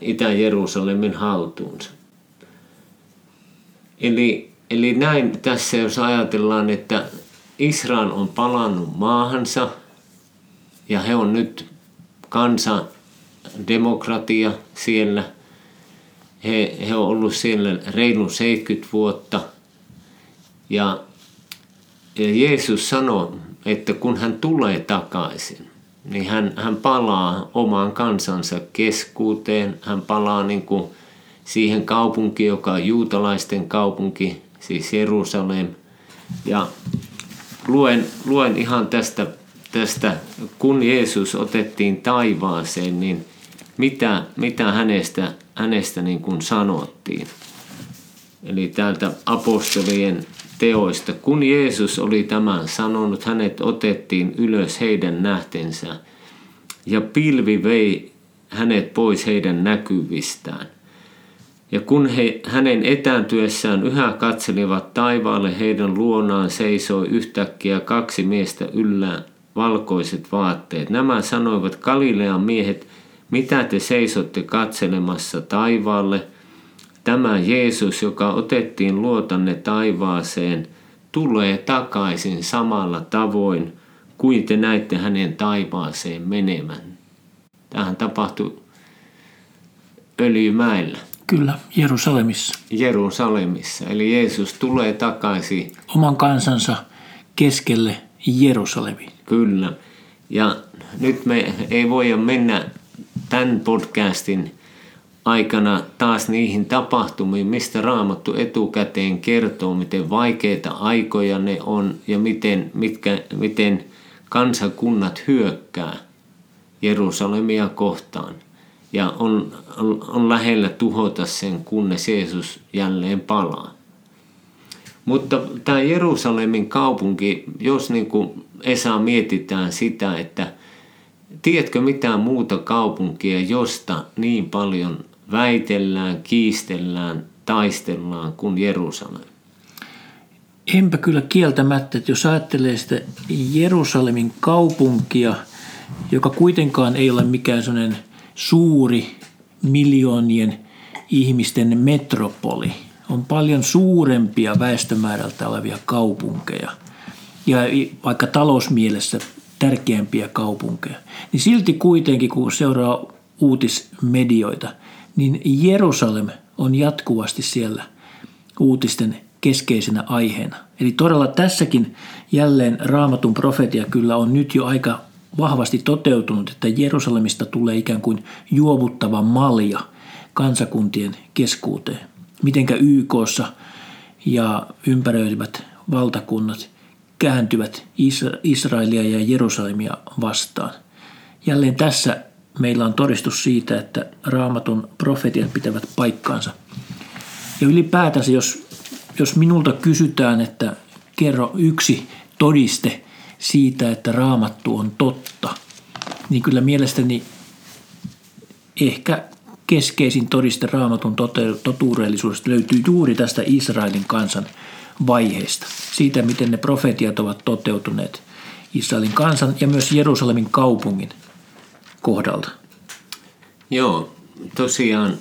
Itä-Jerusalemin haltuunsa. Eli näin tässä, jos ajatellaan, että Israel on palannut maahansa ja he on nyt kansa, demokratia siellä. He on ollut siellä reilun 70 vuotta ja Jeesus sanoi, että kun hän tulee takaisin, niin hän palaa omaan kansansa keskuuteen. Hän palaa niin kuin siihen kaupunkiin, joka on juutalaisten kaupunki, siis Jerusalem. Ja luen ihan tästä, kun Jeesus otettiin taivaaseen, niin mitä hänestä niin kuin sanottiin. Eli täältä apostolien teoista. Kun Jeesus oli tämän sanonut, hänet otettiin ylös heidän nähtensä ja pilvi vei hänet pois heidän näkyvistään. Ja kun he hänen etääntyessään yhä katselivat taivaalle, heidän luonaan seisoi yhtäkkiä 2 miestä yllään valkoiset vaatteet. Nämä sanoivat: Galilean miehet, mitä te seisotte katselemassa taivaalle? Tämä Jeesus, joka otettiin luotanne taivaaseen, tulee takaisin samalla tavoin kuin te näitte hänen taivaaseen menevän. Tämähän tapahtui Öljymäellä. Kyllä, Jerusalemissa. Jerusalemissa, eli Jeesus tulee takaisin oman kansansa keskelle Jerusalemiin. Kyllä, ja nyt me ei voida mennä tämän podcastin aikana taas niihin tapahtumiin, mistä Raamattu etukäteen kertoo, miten vaikeita aikoja ne on ja miten kansakunnat hyökkää Jerusalemia kohtaan ja on lähellä tuhota sen, kunnes Jeesus jälleen palaa. Mutta tämä Jerusalemin kaupunki, jos niin kuin Esa mietitään sitä, että tiedätkö mitään muuta kaupunkia, josta niin paljon väitellään, kiistellään, taistellaan kuin Jerusalem? Enpä kyllä kieltämättä, että jos ajattelee sitä Jerusalemin kaupunkia, joka kuitenkaan ei ole mikään sellainen suuri miljoonien ihmisten metropoli. On paljon suurempia väestömäärältä olevia kaupunkeja ja vaikka talousmielessä tärkeämpiä kaupunkeja. Niin silti kuitenkin, kun seuraa uutismedioita, niin Jerusalem on jatkuvasti siellä uutisten keskeisenä aiheena. Eli todella tässäkin jälleen Raamatun profetia kyllä on nyt jo aika vahvasti toteutunut, että Jerusalemista tulee ikään kuin juovuttava malja kansakuntien keskuuteen. Mitenkä YK:ssa ja ympäröivät valtakunnat kääntyvät Israelia ja Jerusalemia vastaan. Jälleen tässä meillä on todistus siitä, että Raamatun profetiat pitävät paikkaansa. Ja ylipäätänsä, jos minulta kysytään, että kerro yksi todiste siitä, että Raamattu on totta, niin kyllä mielestäni ehkä keskeisin todiste Raamatun totuudellisuudesta löytyy juuri tästä Israelin kansan vaiheesta, siitä miten ne profetiat ovat toteutuneet Israelin kansan ja myös Jerusalemin kaupungin kohdalta. Joo, tosiaan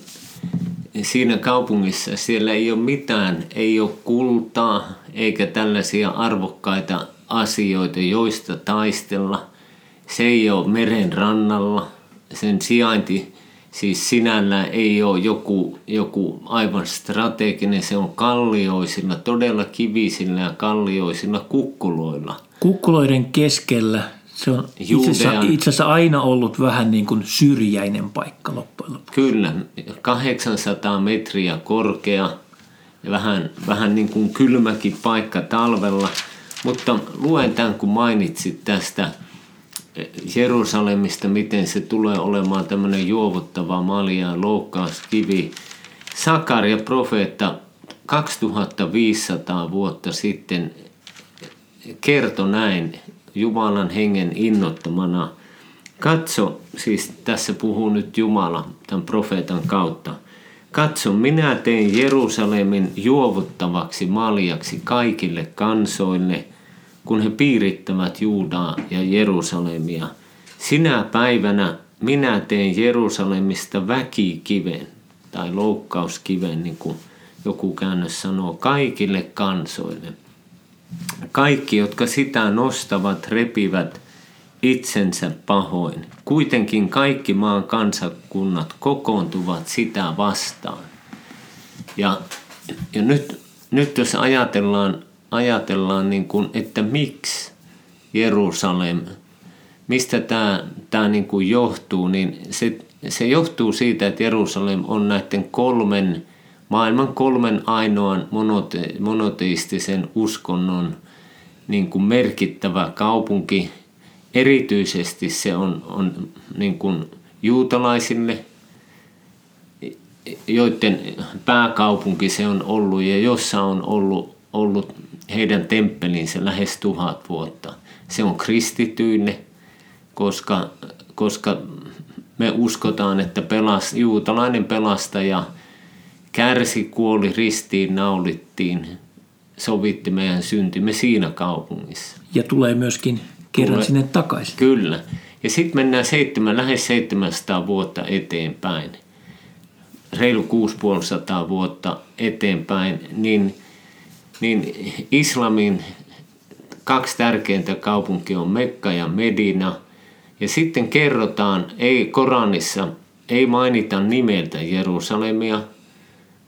siinä kaupungissa siellä ei ole mitään, ei ole kultaa eikä tällaisia arvokkaita asioita, joista taistella. Se ei ole meren rannalla, sen sijainti siis sinällään ei ole joku aivan strateginen, se on kallioisilla, todella kivisillä ja kallioisilla kukkuloilla. Kukkuloiden keskellä se on itse asiassa aina ollut vähän niin kuin syrjäinen paikka loppujen lopuksi. Kyllä, 800 metriä korkea ja vähän niin kuin kylmäkin paikka talvella. Mutta luen tämän, kun mainitsit tästä Jerusalemista, miten se tulee olemaan tämmöinen juovuttava malja, loukkauskivi. Sakaria profeetta 2500 vuotta sitten kertoi näin Jumalan hengen innoittamana. Katso, siis tässä puhuu nyt Jumala tämän profeetan kautta. Katso, minä tein Jerusalemin juovuttavaksi maljaksi kaikille kansoille, kun he piirittävät Juudaa ja Jerusalemia. Sinä päivänä minä tein Jerusalemista väkikiven tai loukkauskiven, niin kuin joku käännös sanoo, kaikille kansoille. Kaikki, jotka sitä nostavat, repivät itsensä pahoin. Kuitenkin kaikki maan kansakunnat kokoontuvat sitä vastaan. Ja nyt jos ajatellaan niin kuin, että miksi Jerusalem, mistä tämä niin kuin johtuu, niin se johtuu siitä, että Jerusalem on näiden maailman kolmen ainoan monoteistisen uskonnon niin kuin merkittävä kaupunki. Erityisesti se on niin kuin juutalaisille, joiden pääkaupunki se on ollut ja jossa on ollut heidän temppelinsä lähes 1000 vuotta. Se on kristityille, koska me uskotaan, että juutalainen pelastaja kärsi, kuoli, ristiin naulittiin, sovitti meidän syntimme siinä kaupungissa. Ja tulee myöskin kerran sinne takaisin. Kyllä. Ja sitten mennään lähes 700 vuotta eteenpäin, reilu 650 vuotta eteenpäin, niin islamin kaksi tärkeintä kaupunkia on Mekka ja Medina. Ja sitten kerrotaan, ei Koranissa, ei mainita nimeltä Jerusalemia,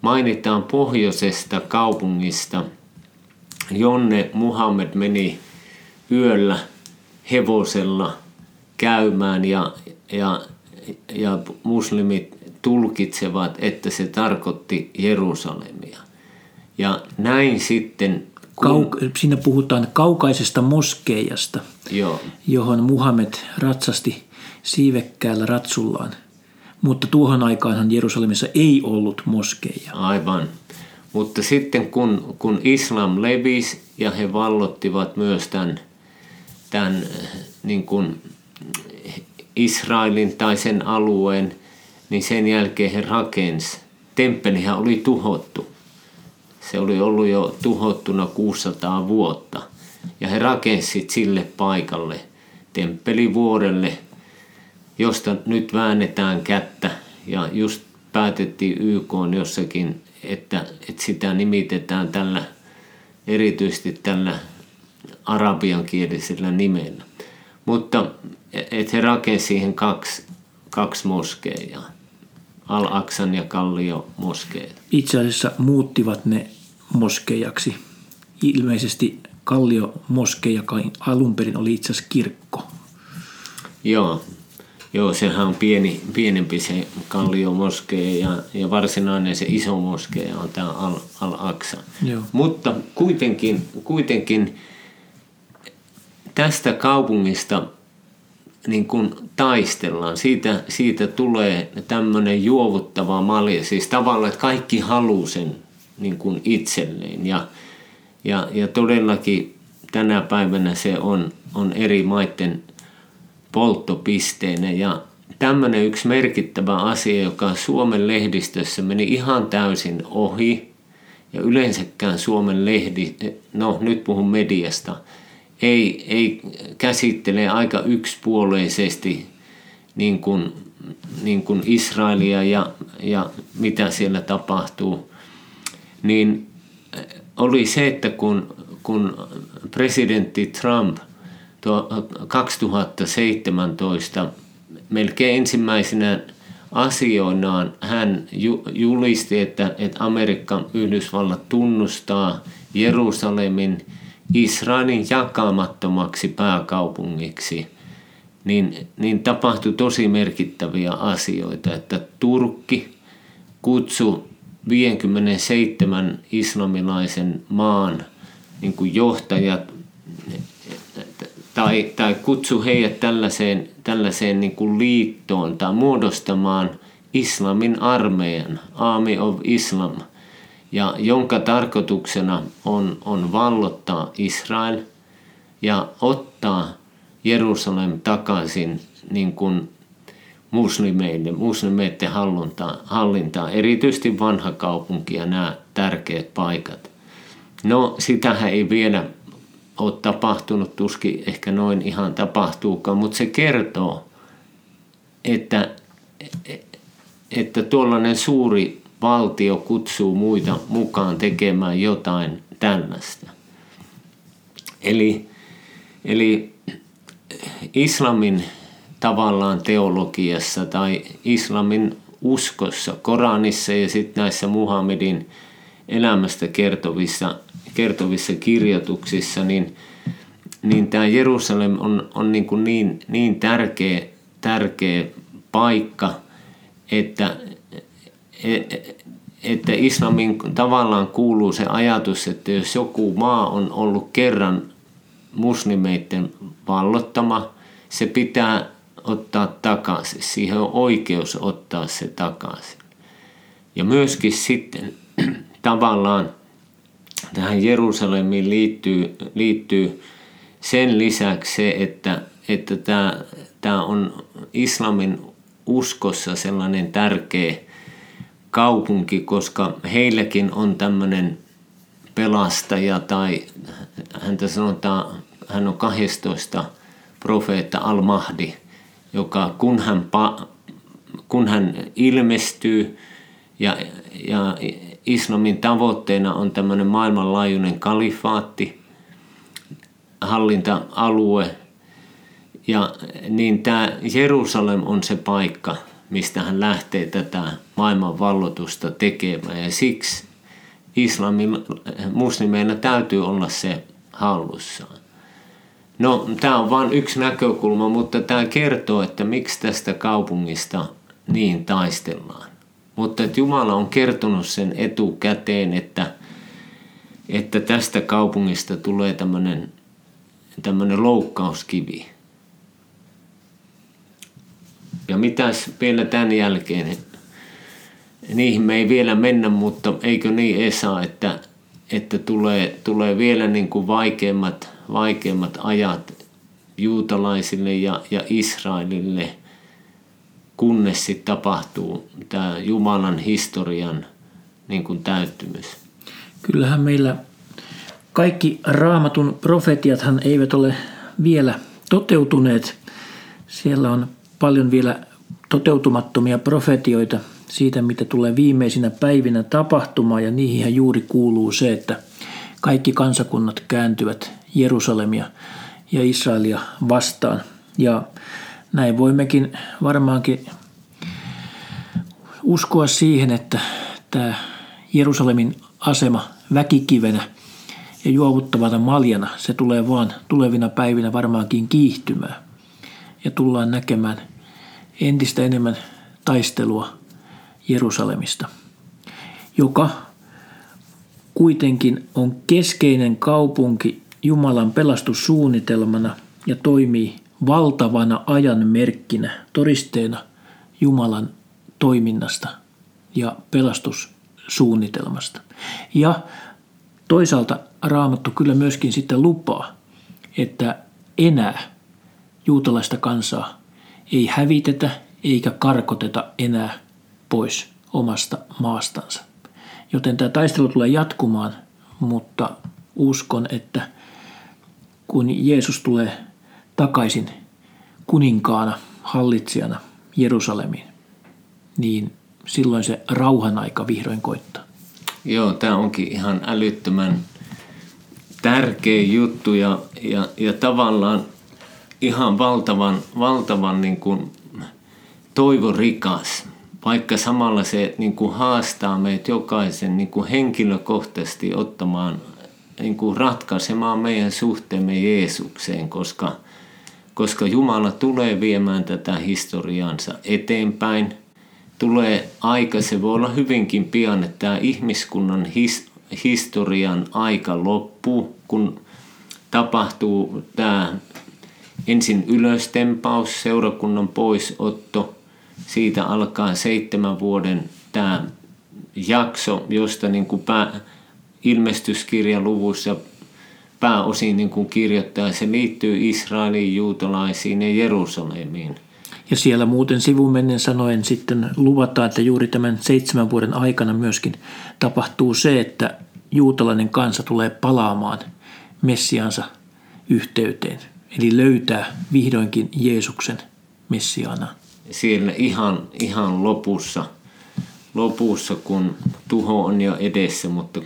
mainitaan pohjoisesta kaupungista, jonne Muhammad meni yöllä hevosella käymään ja muslimit tulkitsevat, että se tarkoitti Jerusalemia. Ja näin sitten siinä puhutaan kaukaisesta moskeijasta, johon Muhammed ratsasti siivekkäällä ratsullaan. Mutta tuohon aikaanhan Jerusalemissa ei ollut moskeija. Aivan. Mutta sitten kun islam levisi ja he vallottivat myös tämän niin kuin Israelin tai sen alueen, niin sen jälkeen he rakensi. Temppelihän oli tuhottu. Se oli ollut jo tuhottuna 600 vuotta. Ja he rakensivat sille paikalle, Temppelivuorelle, josta nyt väännetään kättä. Ja just päätettiin YK:n jossakin, että sitä nimitetään erityisesti tällä arabiankielisellä nimellä. Mutta he rakensivat siihen kaksi moskeijaa, Al-Aksan ja Kallio moskeijat. Itse asiassa muuttivat ne moskeijaksi. Ilmeisesti Kallio moskeija alun perin oli itse asiassa kirkko. Joo, sehän on pienempi se Kallio-moskeja ja varsinainen se iso moskeja on tämä Al-Aksa. Mutta kuitenkin tästä kaupungista niin kuin taistellaan. Siitä tulee tämmöinen juovuttava malja. Siis tavallaan, että kaikki haluaa sen niin kuin itselleen. Ja todellakin tänä päivänä se on eri maiden polttopisteenä. Ja tämmöinen yksi merkittävä asia, joka Suomen lehdistössä meni ihan täysin ohi. Ja yleensäkään Suomen nyt puhun mediasta, ei käsittele aika yksipuoleisesti niin kuin Israelia ja mitä siellä tapahtuu, niin oli se, että kun presidentti Trump 2017 melkein ensimmäisenä asioinaan hän julisti, että Amerikka, Yhdysvallat tunnustaa Jerusalemin Israelin jakamattomaksi pääkaupungiksi, niin tapahtui tosi merkittäviä asioita, että Turkki kutsui 57 islamilaisen maan niin kuin johtajat tai kutsui heidät tällaiseen niin kuin liittoon tai muodostamaan islamin armeijan, Army of Islam. Ja jonka tarkoituksena on vallottaa Israel ja ottaa Jerusalem takaisin niin kuin muslimeiden hallintaan, erityisesti vanha kaupunki ja nämä tärkeät paikat. No, sitähän ei vielä ole tapahtunut, tuskin ehkä noin ihan tapahtuukaan, mutta se kertoo, että tuollainen suuri valtio kutsuu muita mukaan tekemään jotain tällaista. Eli islamin tavallaan teologiassa tai islamin uskossa, Koranissa ja sitten näissä Muhammadin elämästä kertovissa kirjoituksissa, niin tämä Jerusalem on niin tärkeä paikka, että islamin tavallaan kuuluu se ajatus, että jos joku maa on ollut kerran muslimeiden vallottama, se pitää ottaa takaisin. Siihen on oikeus ottaa se takaisin. Ja myöskin sitten tavallaan tähän Jerusalemiin liittyy sen lisäksi se, että tämä on islamin uskossa sellainen tärkeä kaupunki, koska heilläkin on tämmöinen pelastaja tai häntä sanotaan, hän on 12 profeetta Al-Mahdi, joka kun hän ilmestyy ja islamin tavoitteena on tämmöinen maailmanlaajuinen kalifaatti, hallinta-alue, ja niin tämä Jerusalem on se paikka, mistä hän lähtee tätä maailman vallotusta tekemään. Ja siksi muslimeina täytyy olla se hallussaan. No, tämä on vain yksi näkökulma, mutta tämä kertoo, että miksi tästä kaupungista niin taistellaan. Mutta että Jumala on kertonut sen etukäteen, että tästä kaupungista tulee tämmöinen loukkauskivi. Ja mitäs vielä tämän jälkeen? Niihin me ei vielä mennä, mutta eikö niin, Esa, että tulee vielä niin kuin vaikeimmat ajat juutalaisille ja Israelille, kunnes sitten tapahtuu tämä Jumalan historian niin kuin täyttymys. Kyllähän meillä kaikki Raamatun profetiathan eivät ole vielä toteutuneet. Siellä on paljon vielä toteutumattomia profetioita siitä, mitä tulee viimeisinä päivinä tapahtumaan, ja niihin juuri kuuluu se, että kaikki kansakunnat kääntyvät Jerusalemia ja Israelia vastaan. Ja näin voimmekin varmaankin uskoa siihen, että tämä Jerusalemin asema väkikivenä ja juovuttavana maljana, se tulee vaan tulevina päivinä varmaankin kiihtymään. ja tullaan näkemään entistä enemmän taistelua Jerusalemista, joka kuitenkin on keskeinen kaupunki Jumalan pelastussuunnitelmana ja toimii valtavana ajan merkkinä, todisteena Jumalan toiminnasta ja pelastussuunnitelmasta. Ja toisaalta Raamattu kyllä myöskin sitten lupaa, että enää juutalaista kansaa ei hävitetä eikä karkoteta enää pois omasta maastansa. Joten tämä taistelu tulee jatkumaan, mutta uskon, että kun Jeesus tulee takaisin kuninkaana, hallitsijana Jerusalemiin, niin silloin se rauhan aika vihdoin koittaa. Joo, tämä onkin ihan älyttömän tärkeä juttu ja tavallaan ihan valtavan niin kuin toivorikas, vaikka samalla se niin kuin haastaa meitä jokaisen niin kuin henkilökohtaisesti ottamaan, niin kuin ratkaisemaan meidän suhteemme Jeesukseen, koska Jumala tulee viemään tätä historiaansa eteenpäin. Tulee aika, se voi olla hyvinkin pian, että tämä ihmiskunnan historian aika loppuu, kun tapahtuu tämä ensin ylöstempaus, seurakunnan poisotto. Siitä alkaa 7 vuoden tämä jakso, josta niin kuin ilmestyskirjaluvussa pääosin niin kuin kirjoittaa, se liittyy Israeliin, juutalaisiin ja Jerusalemiin. Ja siellä muuten sivumennen sanoen sitten luvataan, että juuri tämän 7 vuoden aikana myöskin tapahtuu se, että juutalainen kansa tulee palaamaan Messiaansa yhteyteen. Eli löytää vihdoinkin Jeesuksen Messiaana. Siellä ihan lopussa, kun tuho on jo edessä, mutta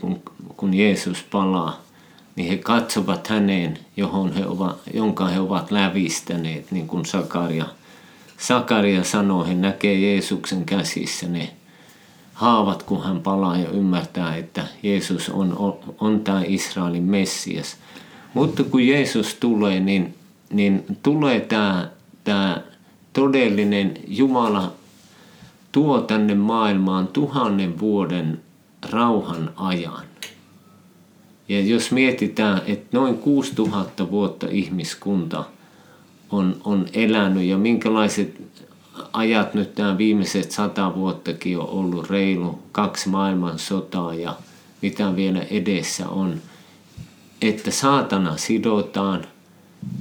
kun Jeesus palaa, niin he katsovat häneen, jonka he ovat lävistäneet, niin kuin Sakaria sanoi, hän näkee Jeesuksen käsissä ne haavat, kun hän palaa ja ymmärtää, että Jeesus on tämä Israelin Messias. Mutta kun Jeesus tulee, niin tulee tämä todellinen Jumala tuo tänne maailmaan 1000 vuoden rauhan ajan. Ja jos mietitään, että noin 6000 vuotta ihmiskunta on elänyt ja minkälaiset ajat nyt nämä viimeiset 100 vuottakin on ollut, reilu 2 maailmansotaa ja mitä vielä edessä on, että saatana sidotaan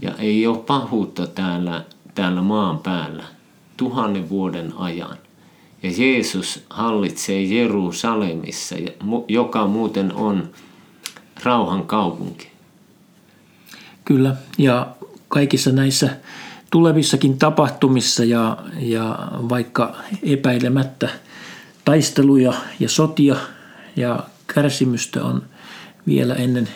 ja ei ole pahuutta täällä maan päällä 1000 vuoden ajan. Ja Jeesus hallitsee Jerusalemissa, joka muuten on rauhan kaupunki. Kyllä, ja kaikissa näissä tulevissakin tapahtumissa ja vaikka epäilemättä taisteluja ja sotia ja kärsimystä on vielä ennen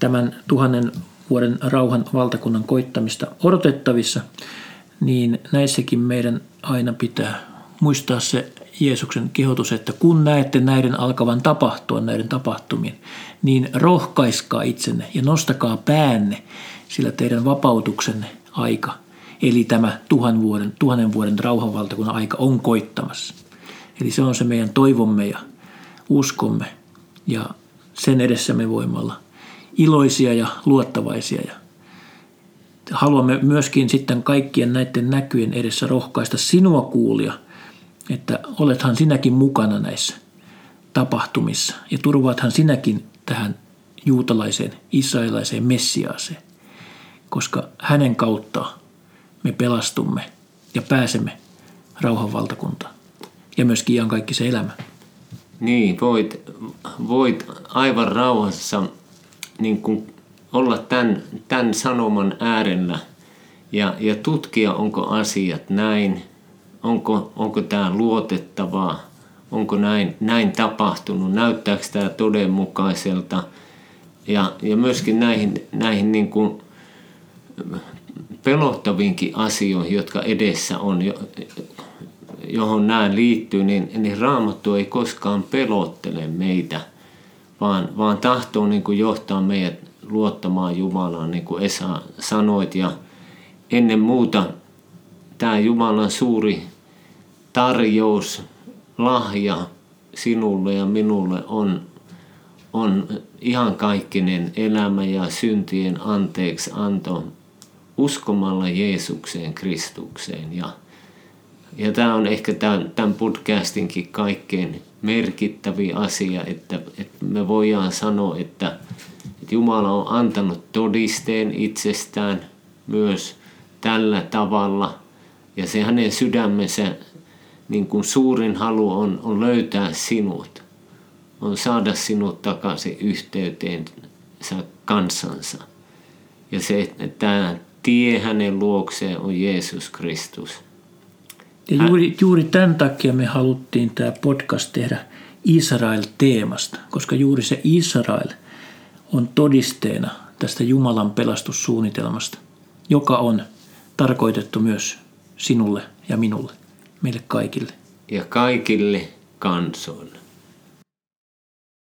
tämän 1000 vuoden rauhan valtakunnan koittamista odotettavissa, niin näissäkin meidän aina pitää muistaa se Jeesuksen kehotus, että kun näette näiden alkavan tapahtua, näiden tapahtumien, niin rohkaiskaa itsenne ja nostakaa päänne, sillä teidän vapautuksenne aika, eli tämä 1000 vuoden rauhanvaltakunnan aika on koittamassa. Eli se on se meidän toivomme ja uskomme, ja sen edessä me voimme olla iloisia ja luottavaisia. Ja haluamme myöskin sitten kaikkien näiden näkyjen edessä rohkaista sinua kuulia, että olethan sinäkin mukana näissä tapahtumissa ja turvaathan sinäkin tähän juutalaiseen, israelaiseen Messiaaseen, koska hänen kauttaan me pelastumme ja pääsemme rauhan valtakuntaan ja myöskin iankaikkiseen elämään. Niin, voit aivan rauhassa niin kuin olla tämän sanoman äärellä ja tutkia, onko asiat näin, onko tämä luotettavaa, onko näin tapahtunut, näyttääkö tämä todenmukaiselta ja myöskin näihin niin kuin pelottaviinkin asioihin, jotka edessä on, johon nämä liittyy, niin Raamattu ei koskaan pelottele meitä, vaan tahtoo niin kuin johtaa meidät luottamaan Jumalaan, niin kuin Esa sanoit, ja ennen muuta tämä Jumalan suuri tarjous, lahja sinulle ja minulle on iankaikkinen elämä ja syntien anteeksianto uskomalla Jeesukseen, Kristukseen. Ja tämä on ehkä tämän podcastinkin kaikkein merkittävin asia, että me voidaan sanoa, että Jumala on antanut todisteen itsestään myös tällä tavalla. Ja se hänen sydämensä niin kuin suurin halu on löytää sinut, on saada sinut takaisin yhteyteensä kansansa. Ja se, että tämä tie hänen luokseen on Jeesus Kristus. Ja juuri tämän takia me haluttiin tämä podcast tehdä Israel-teemasta, koska juuri se Israel on todisteena tästä Jumalan pelastussuunnitelmasta, joka on tarkoitettu myös sinulle ja minulle, meille kaikille. Ja kaikille kansoille.